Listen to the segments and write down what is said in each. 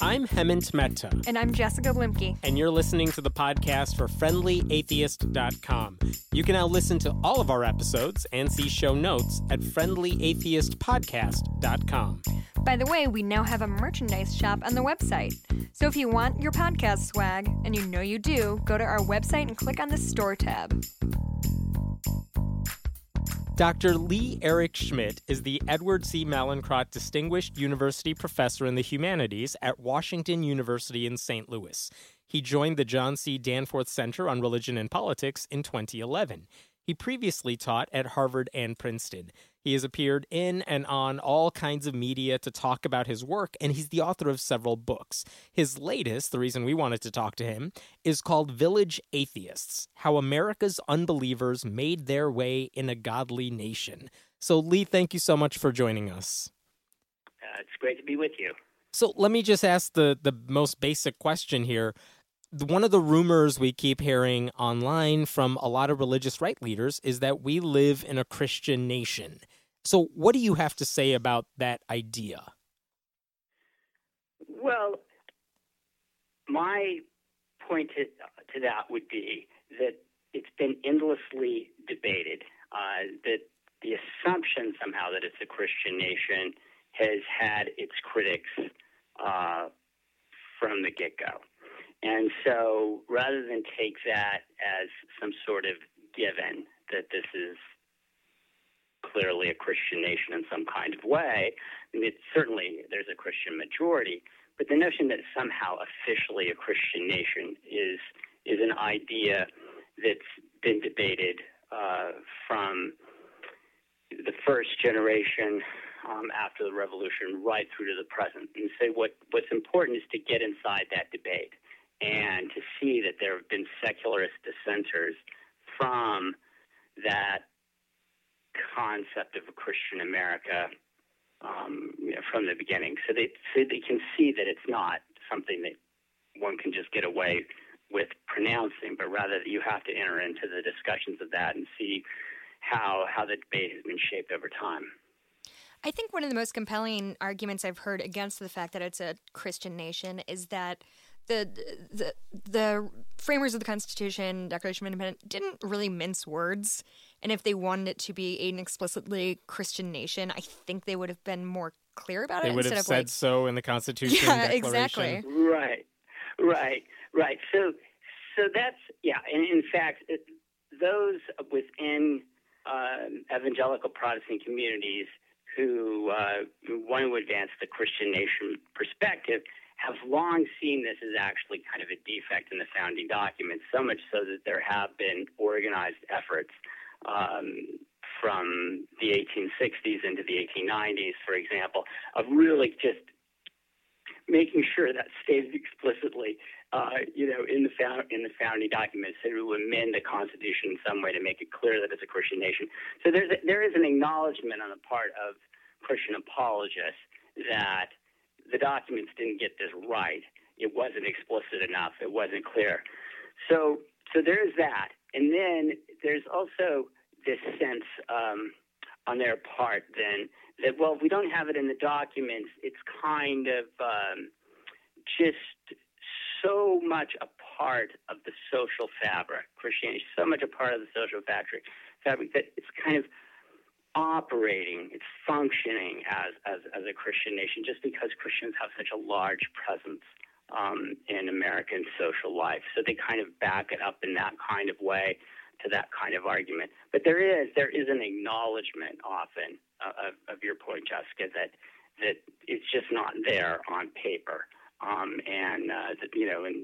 I'm Hemant Mehta. And I'm Jessica Limke. And you're listening to the podcast for FriendlyAtheist.com. You can now listen to all of our episodes and see show notes at FriendlyAtheistPodcast.com. By the way, we now have a merchandise shop on the website. So if you want your podcast swag, and you know you do, go to our website and click on the store tab. Dr. Leigh Eric Schmidt is the Edward C. Mallinckrodt Distinguished University Professor in the Humanities at Washington University in St. Louis. He joined the John C. Danforth Center on Religion and Politics in 2011. He previously taught at Harvard and Princeton. He has appeared in and on all kinds of media to talk about his work, and he's the author of several books. His latest, the reason we wanted to talk to him, is called Village Atheists: How America's Unbelievers Made Their Way in a Godly Nation. So, Lee, thank you so much for joining us. It's great to be with you. So let me just ask the most basic question here. One of the rumors we keep hearing online from a lot of religious right leaders is that we live in a Christian nation. So what do you have to say about that idea? Well, my point to that would be that it's been endlessly debated, that the assumption somehow that it's a Christian nation has had its critics from the get-go. And so rather than take that as some sort of given that this is clearly a Christian nation in some kind of way, I mean, it's certainly there's a Christian majority, but the notion that somehow officially a Christian nation is an idea that's been debated from the first generation after the Revolution right through to the present. And so what's important is to get inside that debate and to see that there have been secularist dissenters from that concept of a Christian America from the beginning. So they can see that it's not something that one can just get away with pronouncing, but rather that you have to enter into the discussions of that and see how the debate has been shaped over time. I think one of the most compelling arguments I've heard against the fact that it's a Christian nation is that the framers of the Constitution, Declaration of Independence, didn't really mince words. And if they wanted it to be an explicitly Christian nation, I think they would have been more clear about it. They would have said so in the Constitution. Yeah, Declaration. Exactly. Right. So that's, yeah. And in fact, those within evangelical Protestant communities who want to advance the Christian nation perspective have long seen this as actually kind of a defect in the founding documents, so much so that there have been organized efforts from the 1860s into the 1890s, for example, of really just making sure that stated explicitly, in the founding documents, so to amend the Constitution in some way to make it clear that it's a Christian nation. So there is an acknowledgement on the part of Christian apologists that the documents didn't get this right. It wasn't explicit enough. It wasn't clear. So there's that. And then there's also this sense on their part then that, well, if we don't have it in the documents, it's kind of just so much a part of the social fabric. Christianity is so much a part of the social fabric that it's kind of operating, it's functioning as a Christian nation, just because Christians have such a large presence in American social life. So they kind of back it up in that kind of way to that kind of argument. But there is an acknowledgement often of your point, Jessica, that it's just not there on paper.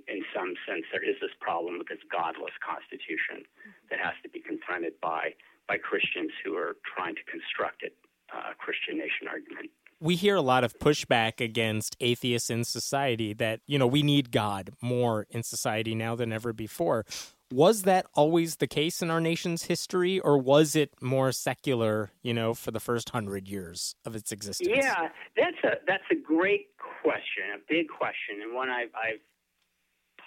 In some sense, there is this problem with this godless constitution that has to be confronted by Christians who are trying to construct it, a Christian nation argument. We hear a lot of pushback against atheists in society that, you know, we need God more in society now than ever before. Was that always the case in our nation's history, or was it more secular, you know, for the first 100 years of its existence? Yeah, that's a great question, a big question, and one I've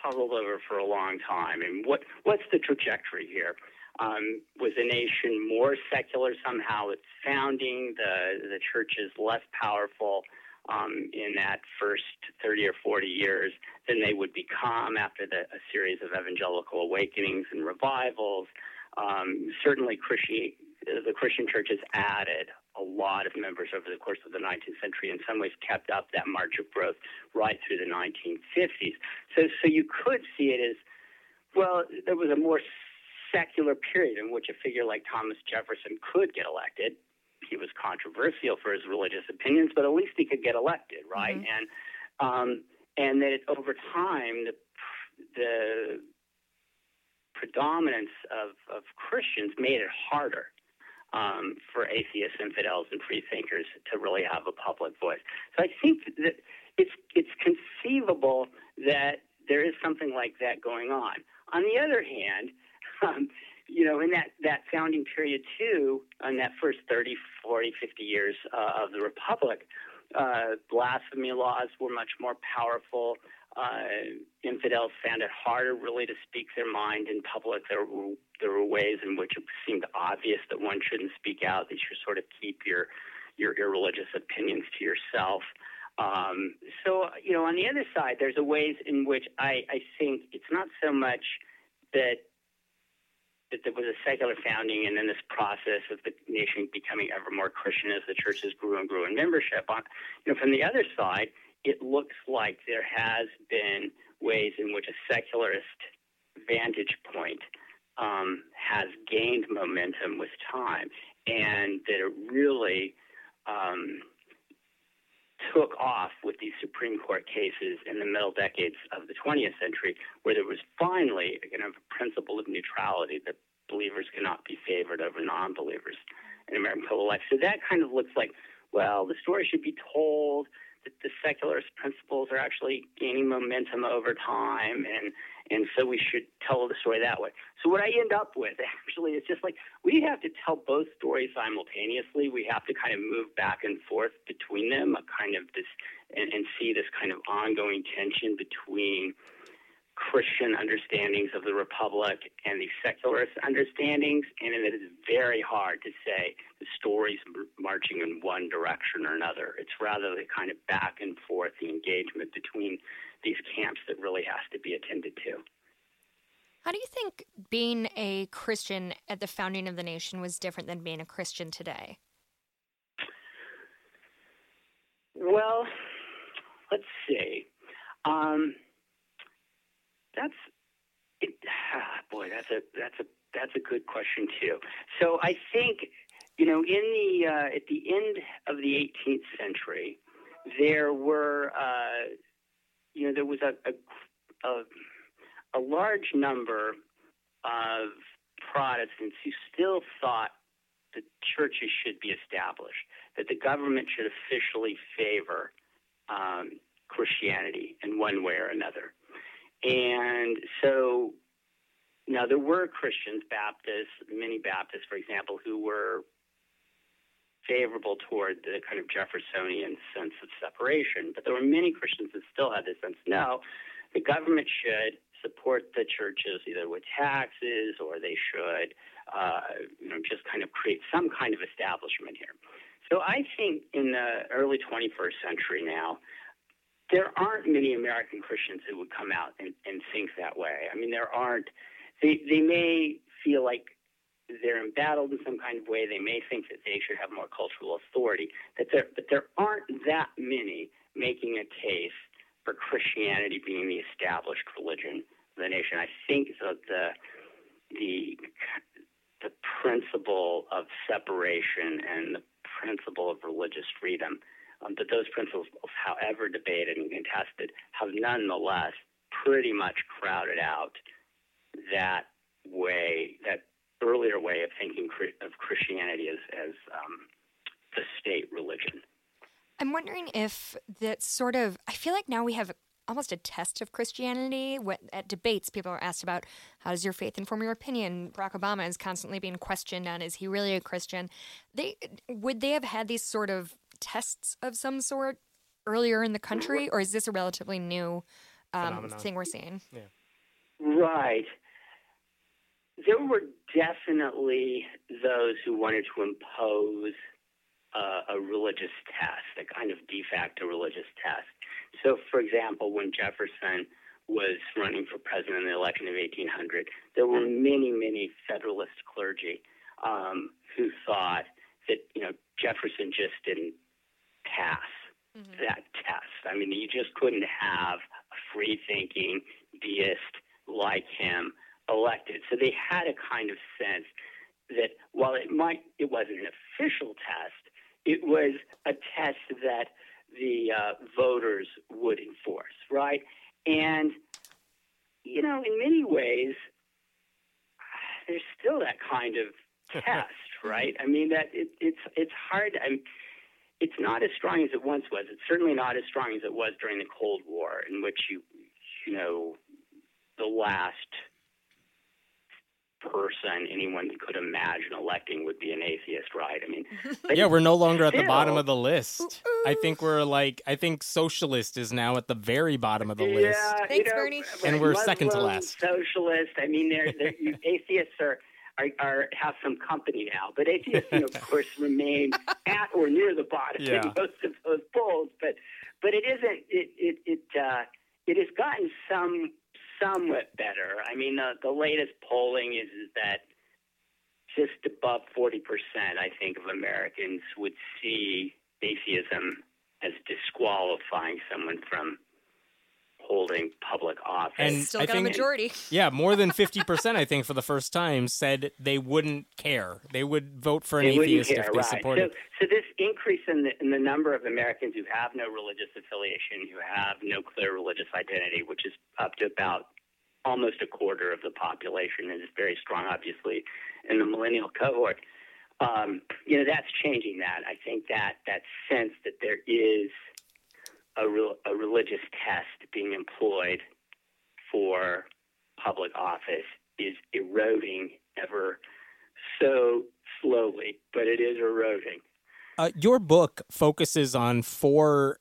puzzled over for a long time. And what's the trajectory here? Was the nation more secular somehow? Its founding, the church is less powerful in that first 30 or 40 years than they would become after a series of evangelical awakenings and revivals. Certainly the Christian church has added a lot of members over the course of the 19th century, in some ways kept up that march of growth right through the 1950s. So you could see it as, well, there was a more secular period in which a figure like Thomas Jefferson could get elected. He was controversial for his religious opinions, but at least he could get elected, right? Mm-hmm. And that over time, the predominance of Christians made it harder for atheists, infidels, and free thinkers to really have a public voice. So I think that it's conceivable that there is something like that going on. On the other hand, in that founding period, too, in that first 30, 40, 50 years of the Republic, blasphemy laws were much more powerful. Infidels found it harder really to speak their mind in public. There were ways in which it seemed obvious that one shouldn't speak out, that you should sort of keep your irreligious opinions to yourself. So, on the other side, there's a ways in which I think it's not so much that there was a secular founding and then this process of the nation becoming ever more Christian as the churches grew and grew in membership. From the other side, it looks like there has been ways in which a secularist vantage point has gained momentum with time, and that it really took off with these Supreme Court cases in the middle decades of the 20th century, where there was finally a principle of neutrality that believers cannot be favored over non-believers in American civil life. So that kind of looks like, well, the story should be told that the secularist principles are actually gaining momentum over time, and so we should tell the story that way. So what I end up with, actually, is just like we have to tell both stories simultaneously. We have to kind of move back and forth between them, a kind of this, and see this kind of ongoing tension between Christian understandings of the Republic and the secularist understandings, and it is very hard to say the story's marching in one direction or another. It's rather the kind of back and forth, the engagement between these camps that really has to be attended to. How do you think being a Christian at the founding of the nation was different than being a Christian today? Well, let's see. That's a good question too. So I think, in at the end of the 18th century, there were, there was a large number of Protestants who still thought the churches should be established, that the government should officially favor Christianity in one way or another. And so now there were Christians, Baptists, many Baptists, for example, who were favorable toward the kind of Jeffersonian sense of separation. But there were many Christians that still had this sense, no, the government should support the churches either with taxes, or they should just kind of create some kind of establishment here. So I think in the early 21st century now, there aren't many American Christians who would come out and think that way. I mean, there aren't. They may feel like they're embattled in some kind of way. They may think that they should have more cultural authority. But there aren't that many making a case for Christianity being the established religion of the nation. I think that the principle of separation and the principle of religious freedom, that those principles, however debated and contested, have nonetheless pretty much crowded out that way, that earlier way of thinking of Christianity as the state religion. I'm wondering if that sort of, I feel like now we have almost a test of Christianity. At debates, people are asked about, how does your faith inform your opinion? Barack Obama is constantly being questioned on, is he really a Christian? Would they have had these sort of tests of some sort earlier in the country, or is this a relatively new thing we're seeing? Yeah. Right. There were definitely those who wanted to impose a religious test, a kind of de facto religious test. So, for example, when Jefferson was running for president in the election of 1800, there were many, many Federalist clergy who thought that, you know, Jefferson just didn't pass that test. I mean, you just couldn't have a free-thinking deist like him elected. So they had a kind of sense that while it wasn't an official test, it was a test that the voters would enforce, right? And, you know, in many ways, there's still that kind of test, right? I mean, that it's hard. I mean, it's not as strong as it once was. It's certainly not as strong as it was during the Cold War, in which you know, the last person anyone could imagine electing would be an atheist, right? I mean, yeah, we're no longer at the bottom of the list. I think we're I think socialist is now at the very bottom of the list. Thanks, Bernie. And we're Muslim, second to last. Socialist. I mean, atheists are have some company now, but atheists, of course, remain at or near the bottom in most of those polls. But it isn't. It has gotten somewhat better. I mean, the latest polling is that just above 40%, I think, of Americans would see atheism as disqualifying someone from holding public office. And still got a majority. Yeah, more than 50%, I think, for the first time, said they wouldn't care. They would vote for an atheist if they supported. So this increase in the number of Americans who have no religious affiliation, who have no clear religious identity, which is up to about almost a quarter of the population, and is very strong, obviously, in the millennial cohort, that's changing that. I think that sense that there is a religious test being employed for public office is eroding ever so slowly, but it is eroding. Your book focuses on four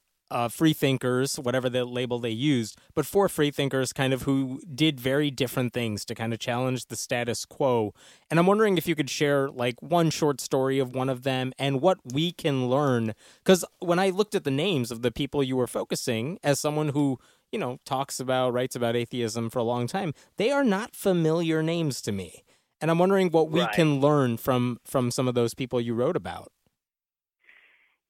free thinkers, whatever the label they used, but four free thinkers kind of who did very different things to kind of challenge the status quo. And I'm wondering if you could share like one short story of one of them and what we can learn. Because when I looked at the names of the people you were focusing, as someone who, writes about atheism for a long time, they are not familiar names to me. And I'm wondering what we can learn from some of those people you wrote about.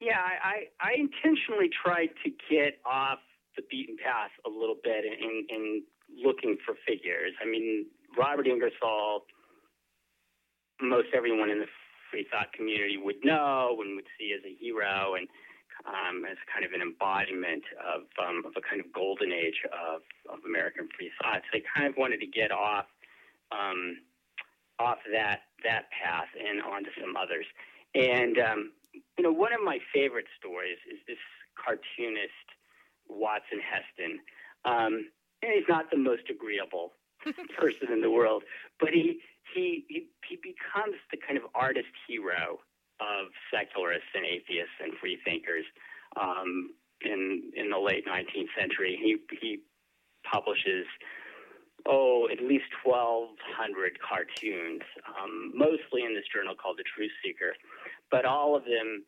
Yeah, I intentionally tried to get off the beaten path a little bit in looking for figures. I mean, Robert Ingersoll, most everyone in the free thought community would know and would see as a hero and as kind of an embodiment of a kind of golden age of American free thought. So I kind of wanted to get off that path and onto some others. And one of my favorite stories is this cartoonist, Watson Heston. And he's not the most agreeable person in the world, but he becomes the kind of artist hero of secularists and atheists and free thinkers in the late 19th century. He publishes at least 1,200 cartoons, mostly in this journal called The Truth Seeker, but all of them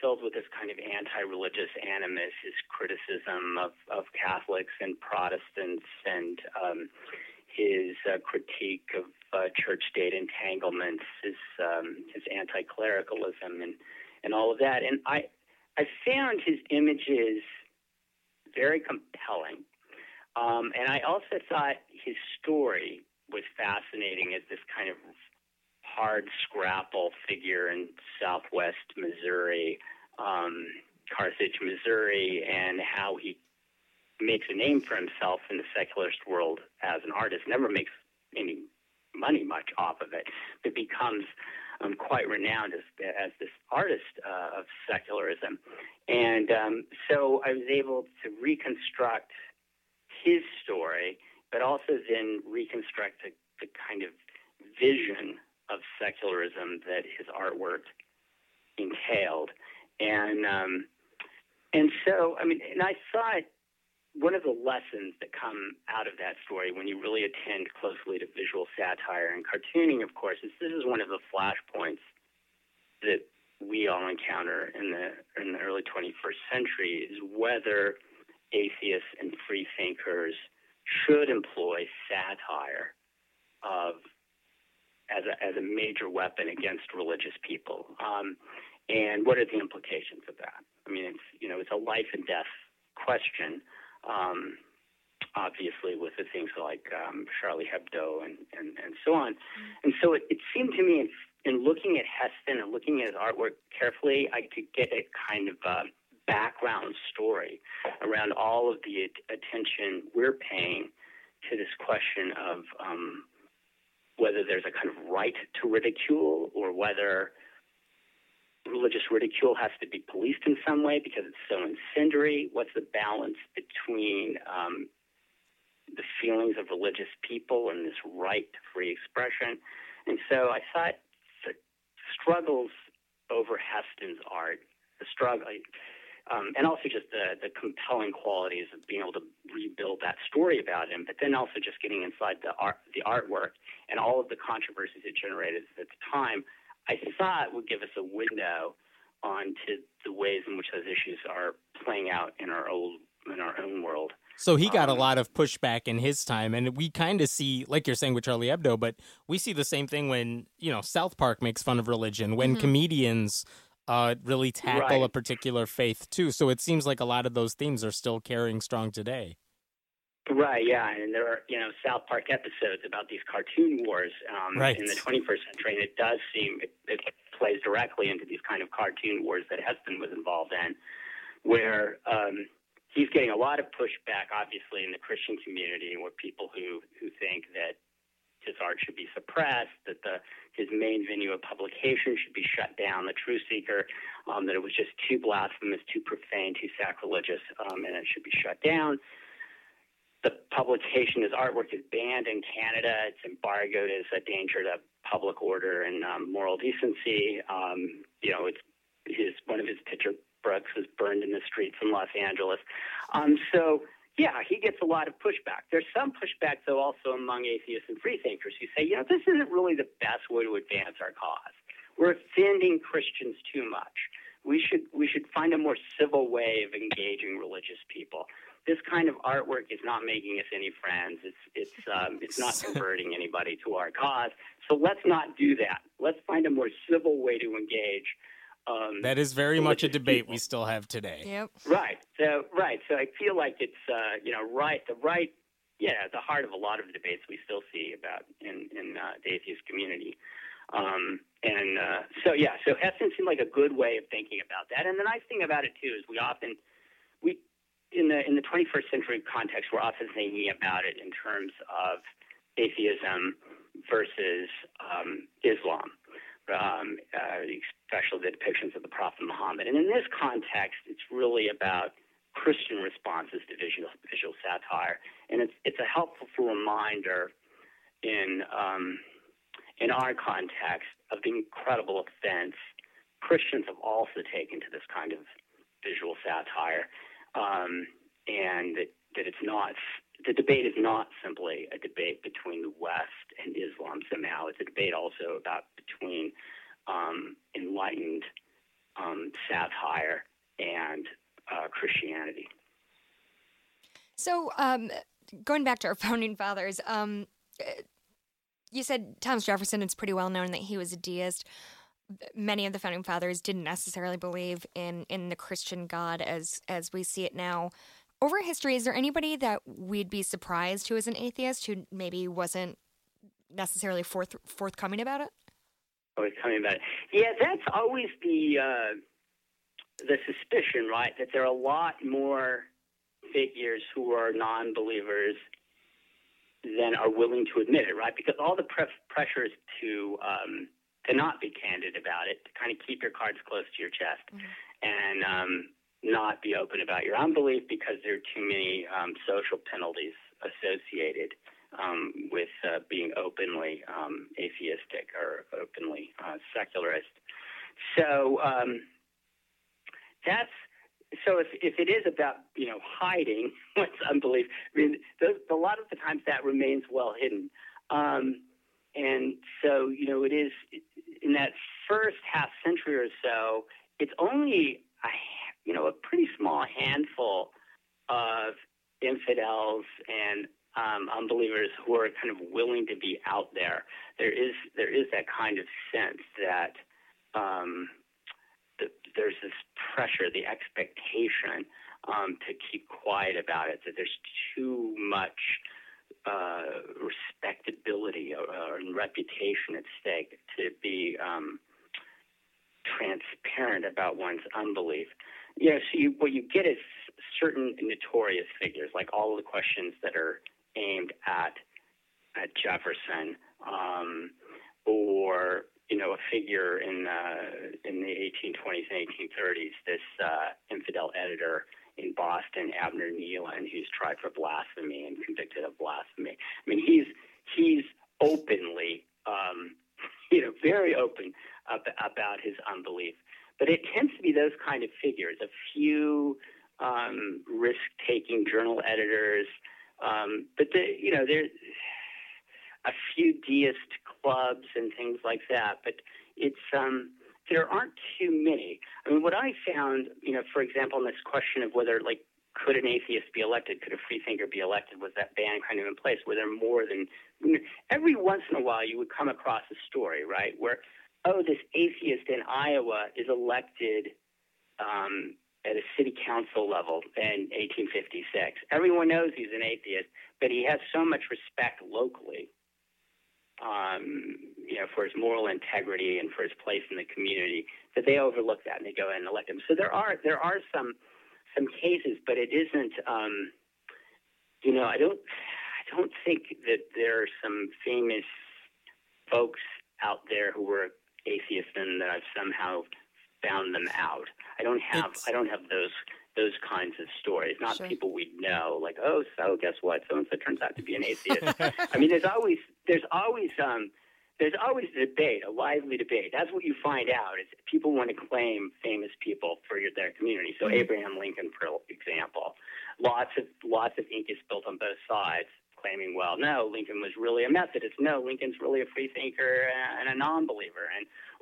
filled with this kind of anti-religious animus, his criticism of Catholics and Protestants and his critique of church-state entanglements, his anti-clericalism, and all of that. And I found his images very compelling. And I also thought his story was fascinating as this kind of hard scrapple figure in southwest Missouri, Carthage, Missouri, and how he makes a name for himself in the secularist world as an artist, never makes any money much off of it, but becomes quite renowned as this artist of secularism. And so I was able to reconstruct his story, but also then reconstruct the kind of vision of secularism that his artwork entailed. And so, I mean, and I thought one of the lessons that come out of that story when you really attend closely to visual satire and cartooning, of course, is this is one of the flashpoints that we all encounter in the early 21st century is whether atheists and free thinkers should employ satire as a major weapon against religious people, and what are the implications of that? I mean, it's a life and death question. Obviously, with the things like Charlie Hebdo and so on, and so it seemed to me in looking at Heston and looking at his artwork carefully, I could get a kind of background story around all of the attention we're paying to this question of whether there's a kind of right to ridicule or whether religious ridicule has to be policed in some way because it's so incendiary. What's the balance between the feelings of religious people and this right to free expression? And so I thought the struggles over Heston's art, the struggle, and also just the compelling qualities of being able to rebuild that story about him, but then also just getting inside the artwork and all of the controversies it generated at the time, I thought would give us a window onto the ways in which those issues are playing out in our own world. So he got a lot of pushback in his time, and we kind of see, like you're saying with Charlie Hebdo, but we see the same thing when, South Park makes fun of religion, when comedians really tackle a particular faith too. So it seems like a lot of those themes are still carrying strong today. Right, yeah, and there are, South Park episodes about these cartoon wars in the 21st century, and it does seem it plays directly into these kind of cartoon wars that Heston was involved in, where he's getting a lot of pushback, obviously, in the Christian community, where people who think that his art should be suppressed, that his main venue of publication should be shut down, The Truth Seeker, that it was just too blasphemous, too profane, too sacrilegious, and it should be shut down. The publication, his artwork is banned in Canada. It's embargoed as a danger to public order and moral decency. One of his picture books is burned in the streets in Los Angeles. Yeah, he gets a lot of pushback. There's some pushback, though, also among atheists and freethinkers who say, this isn't really the best way to advance our cause. We're offending Christians too much. We should find a more civil way of engaging religious people. This kind of artwork is not making us any friends. It's not converting anybody to our cause. So let's not do that. Let's find a more civil way to engage. That is very much a debate people. We still have today. Yep. Right. So I feel like it's at the heart of a lot of the debates we still see about in the atheist community. So Heston seemed like a good way of thinking about that. And the nice thing about it too is we in the 21st century context, we're often thinking about it in terms of atheism versus Islam. Especially the depictions of the Prophet Muhammad. And in this context, it's really about Christian responses to visual satire. And it's a helpful reminder in our context of the incredible offense Christians have also taken to this kind of visual satire, and that it's not – the debate is not simply a debate between the West and Islam somehow. It's a debate also about between enlightened satire and Christianity. So going back to our founding fathers, you said Thomas Jefferson, it's pretty well known that he was a deist. Many of the Founding Fathers didn't necessarily believe in the Christian God as we see it now. Over history, is there anybody that we'd be surprised who is an atheist who maybe wasn't necessarily forthcoming about it? Forthcoming about it. Yeah, that's always the suspicion, right, that there are a lot more figures who are non-believers than are willing to admit it, right? Because all the pressures to not be candid about it, to kind of keep your cards close to your chest, mm-hmm. and not be open about your unbelief because there are too many social penalties associated with being openly atheistic or openly secularist. So if it is about, you know, hiding one's unbelief, I mean, a lot of the times that remains well hidden. And so, you know, it is in that first half century or so, it's only a pretty small handful of infidels and unbelievers who are kind of willing to be out there. There is that kind of sense that there's this pressure, the expectation to keep quiet about it, that there's too much respectability or reputation at stake to be transparent about one's unbelief. You know, so what you get is certain notorious figures, like all the questions that are aimed at Jefferson, or you know, a figure in the 1820s and 1830s, this infidel editor in Boston, Abner Nealon, who's tried for blasphemy and convicted of blasphemy. I mean, he's openly, very open about his unbelief. But it tends to be those kind of figures, a few risk-taking journal editors, but there's a few deist clubs and things like that. But it's there aren't too many. I mean, what I found, you know, for example, in this question of whether, like, could an atheist be elected? Could a freethinker be elected? Was that ban kind of in place? Were there more than every once in a while you would come across a story, right, where this atheist in Iowa is elected at a city council level in 1856. Everyone knows he's an atheist, but he has so much respect locally, for his moral integrity and for his place in the community that they overlook that and they go in and elect him. So there are some cases, but it isn't. I don't think that there are some famous folks out there who were atheists and that I've somehow found them out. I don't have those kinds of stories. Not sure. People we know, like, so guess what? So-and-so turns out to be an atheist. I mean, there's always a debate, a lively debate. That's what you find out is people want to claim famous people for their community. So Abraham Lincoln, for example, lots of ink is spilled on both sides, claiming, well, no, Lincoln was really a Methodist. No, Lincoln's really a freethinker and a non-believer.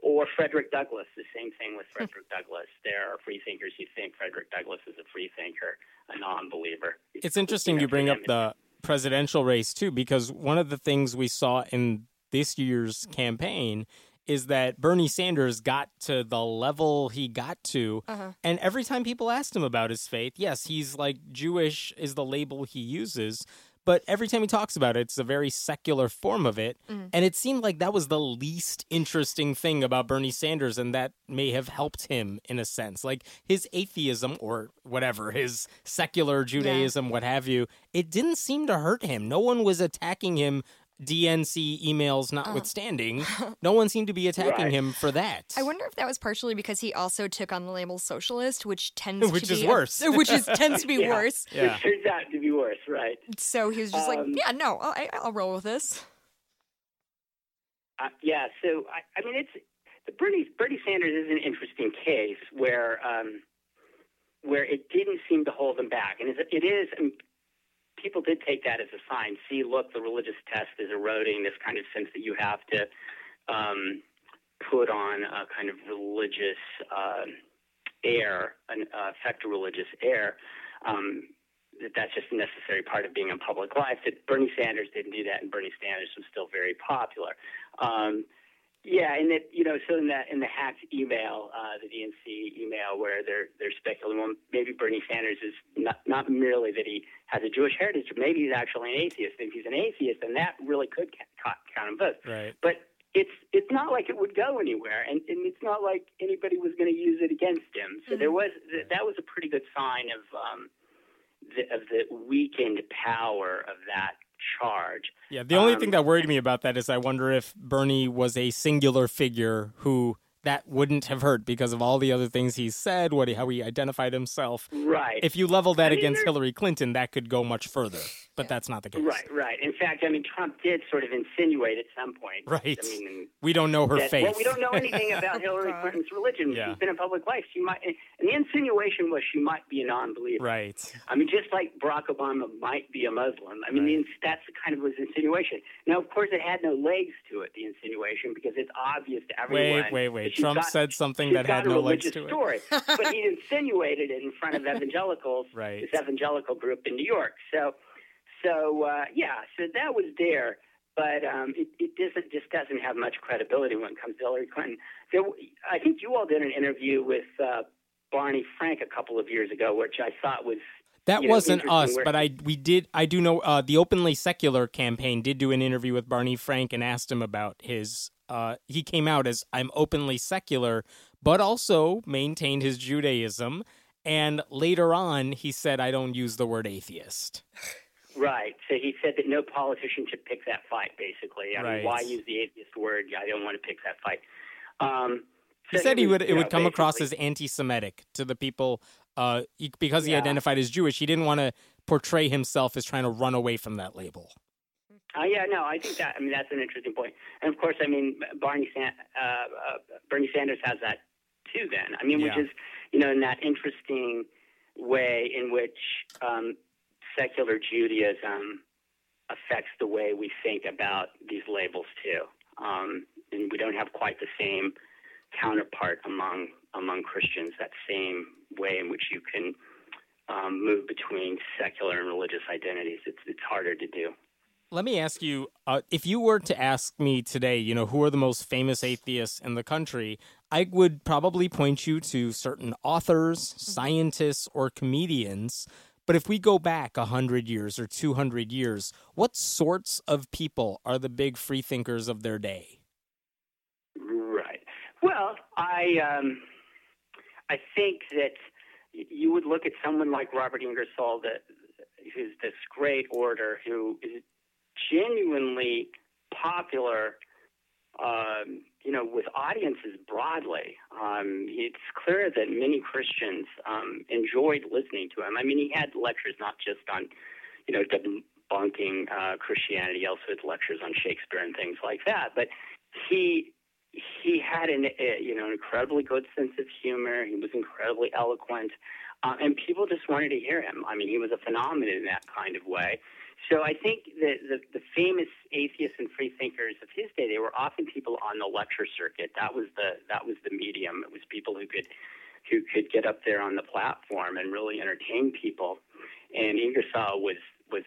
Or Frederick Douglass, the same thing with Frederick Douglass. There are freethinkers who think Frederick Douglass is a freethinker, a non-believer. It's interesting you bring up the presidential race, too, because one of the things we saw in this year's campaign is that Bernie Sanders got to the level he got to, and every time people asked him about his faith, yes, he's like Jewish is the label he uses, but every time he talks about it, it's a very secular form of it. Mm. And it seemed like that was the least interesting thing about Bernie Sanders, and that may have helped him in a sense. Like his atheism or whatever, his secular Judaism, what have you, it didn't seem to hurt him. No one was attacking him, DNC emails notwithstanding. No one seemed to be attacking him for that. I wonder if that was partially because he also took on the label socialist, which tends to be worse. Yeah. It turns out to be worse, right? So he was just I'll roll with this. So I mean, it's the Bernie Sanders is an interesting case where it didn't seem to hold him back, and it is. I mean, people did take that as a sign. See, look, the religious test is eroding this kind of sense that you have to put on a kind of religious air, affect a religious air. that's just a necessary part of being in public life. That Bernie Sanders didn't do that, and Bernie Sanders was still very popular. Yeah, and that, you know, so in the hacked email, the DNC email, where they're speculating, well, maybe Bernie Sanders is not merely that he has a Jewish heritage, but maybe he's actually an atheist. And if he's an atheist, then that really could count him both. Right. But it's not like it would go anywhere, and it's not like anybody was going to use it against him. So there was that was a pretty good sign of the weakened power of that charge. Yeah, the only thing that worried me about that is I wonder if Bernie was a singular figure who that wouldn't have hurt because of all the other things he said, how he identified himself. Right. If you level that against Hillary Clinton, that could go much further, but that's not the case. Right. In fact, I mean, Trump did sort of insinuate at some point. Right. I mean, we don't know her faith. Well, we don't know anything about Hillary Clinton's religion. Yeah. She's been in public life. She might, and the insinuation was she might be a non-believer. Right. I mean, just like Barack Obama might be a Muslim. I mean, that's the kind of was insinuation. Now, of course, it had no legs to it, the insinuation, because it's obvious to everyone. Wait. Trump said something that had no legs to it. But he insinuated it in front of evangelicals, right. This evangelical group in New York. So that was there, but it just doesn't have much credibility when it comes to Hillary Clinton. I think you all did an interview with Barney Frank a couple of years ago, which I thought was. That wasn't us, but I do know the Openly Secular campaign did do an interview with Barney Frank and asked him about his. He came out as I'm openly secular, but also maintained his Judaism. And later on, he said, I don't use the word atheist. Right. So he said that no politician should pick that fight, basically. I mean, why use the atheist word? I don't want to pick that fight. He said it would come across as anti-Semitic to the people because he identified as Jewish. He didn't want to portray himself as trying to run away from that label. I think that, I mean, that's an interesting point. And of course, I mean, Bernie Sanders has that too then. I mean, which is, you know, in that interesting way in which secular Judaism affects the way we think about these labels too. And we don't have quite the same counterpart among Christians, that same way in which you can move between secular and religious identities. It's harder to do. Let me ask you, if you were to ask me today, you know, who are the most famous atheists in the country, I would probably point you to certain authors, scientists, or comedians. But if we go back 100 years or 200 years, what sorts of people are the big freethinkers of their day? Right. Well, I think that you would look at someone like Robert Ingersoll, who's this great orator who is genuinely popular, you know, with audiences broadly. It's clear that many Christians enjoyed listening to him. I mean, he had lectures not just on, you know, debunking Christianity, he also had lectures on Shakespeare and things like that. But he had an incredibly good sense of humor. He was incredibly eloquent, and people just wanted to hear him. I mean, he was a phenomenon in that kind of way. So I think the famous atheists and freethinkers of his day, they were often people on the lecture circuit. That was the medium. It was people who could get up there on the platform and really entertain people. And Ingersoll was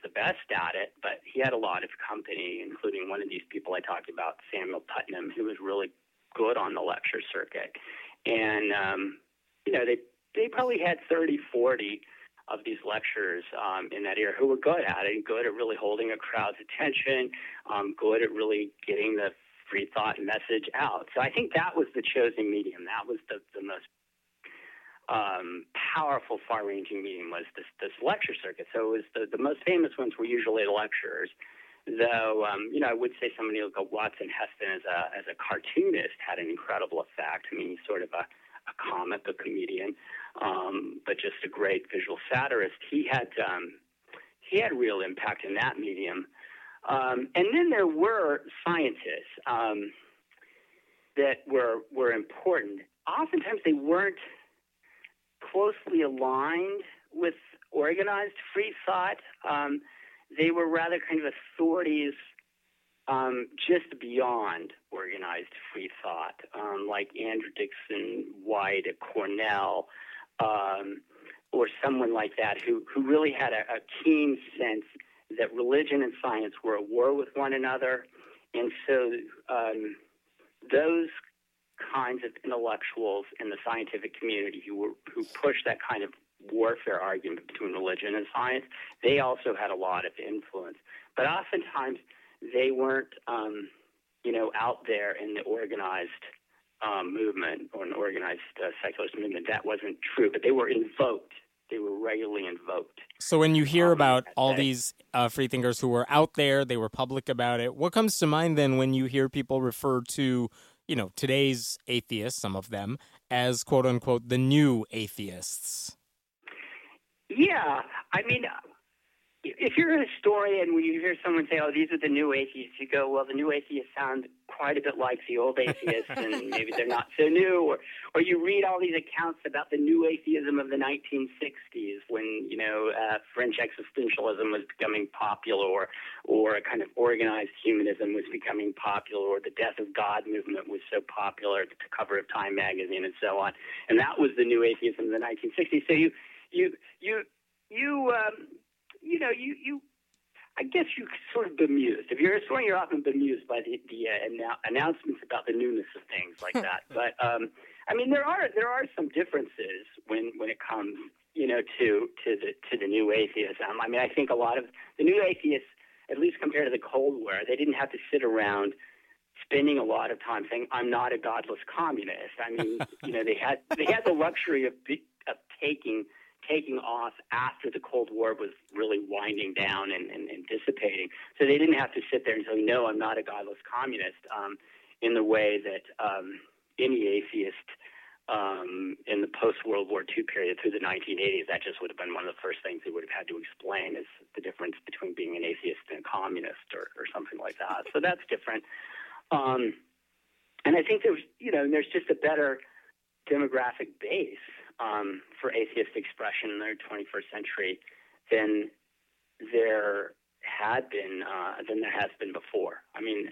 the best at it, but he had a lot of company, including one of these people I talked about, Samuel Putnam, who was really good on the lecture circuit. And you know, they probably had 30, 40 of these lectures in that era who were good at it, good at really holding a crowd's attention, good at really getting the free thought message out. So I think that was the chosen medium. That was the most powerful, far-ranging medium, was this lecture circuit. So it was the most famous ones were usually the lecturers, though, you know, I would say somebody like Watson Heston as a cartoonist had an incredible effect. I mean, he's sort of a comic, a comedian, but just a great visual satirist. He had real impact in that medium. And then there were scientists that were important. Oftentimes they weren't closely aligned with organized free thought. They were rather kind of authorities just beyond organized free thought, like Andrew Dickson White at Cornell, or someone like that who really had a keen sense that religion and science were at war with one another. And so those kinds of intellectuals in the scientific community who pushed that kind of warfare argument between religion and science, they also had a lot of influence. But oftentimes they weren't, out there in the organized movement or an organized secularist movement. That wasn't true, but they were invoked. They were regularly invoked. So when you hear about all these freethinkers who were out there, they were public about it, what comes to mind then when you hear people refer to, today's atheists, some of them, as quote-unquote the new atheists? Yeah, I mean, if you're a historian, when you hear someone say, oh, these are the new atheists, you go, well, the new atheists sound quite a bit like the old atheists, and maybe they're not so new. Or you read all these accounts about the new atheism of the 1960s when, French existentialism was becoming popular, or a kind of organized humanism was becoming popular, or the death of God movement was so popular at the cover of Time magazine and so on. And that was the new atheism of the 1960s. So you I guess you're sort of bemused. If you're a historian, you're often bemused by the announcements about the newness of things like that. But there are some differences when it comes, to the new atheism. I mean, I think a lot of the new atheists, at least compared to the Cold War, they didn't have to sit around spending a lot of time saying, "I'm not a godless communist." I mean, they had the luxury of taking off after the Cold War was really winding down and dissipating. So they didn't have to sit there and say, no, I'm not a godless communist, in the way that any atheist in the post-World War II period through the 1980s, that just would have been one of the first things they would have had to explain, is the difference between being an atheist and a communist or something like that. So that's different. And I think there's just a better demographic base for atheist expression in the 21st century than there has been before. I mean,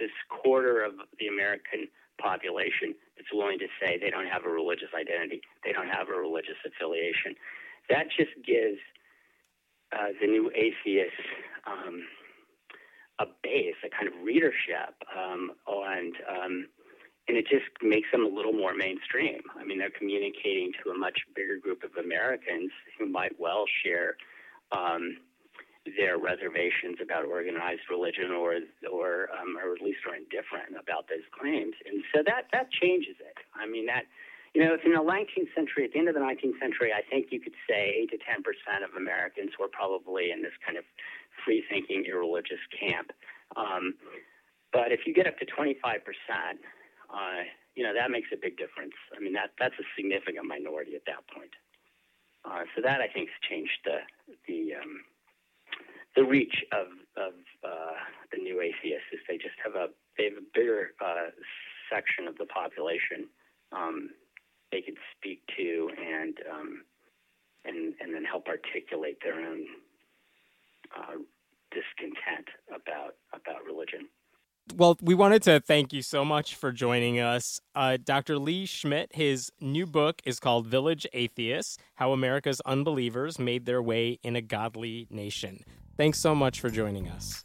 this quarter of the American population that's willing to say they don't have a religious identity, they don't have a religious affiliation. That just gives the new atheists a base, a kind of readership, and it just makes them a little more mainstream. I mean, they're communicating to a much bigger group of Americans who might well share their reservations about organized religion or at least are indifferent about those claims. And so that changes it. I mean, if in the 19th century, at the end of the 19th century, I think you could say 8 to 10% of Americans were probably in this kind of free-thinking, irreligious camp. But if you get up to 25%, that makes a big difference. I mean, that's a significant minority at that point. So that, I think, has changed the reach of the new atheists. Is they just have a bigger section of the population they can speak to and then help articulate their own discontent about religion. Well, we wanted to thank you so much for joining us. Dr. Leigh Schmidt, his new book is called Village Atheists: How America's Unbelievers Made Their Way in a Godly Nation. Thanks so much for joining us.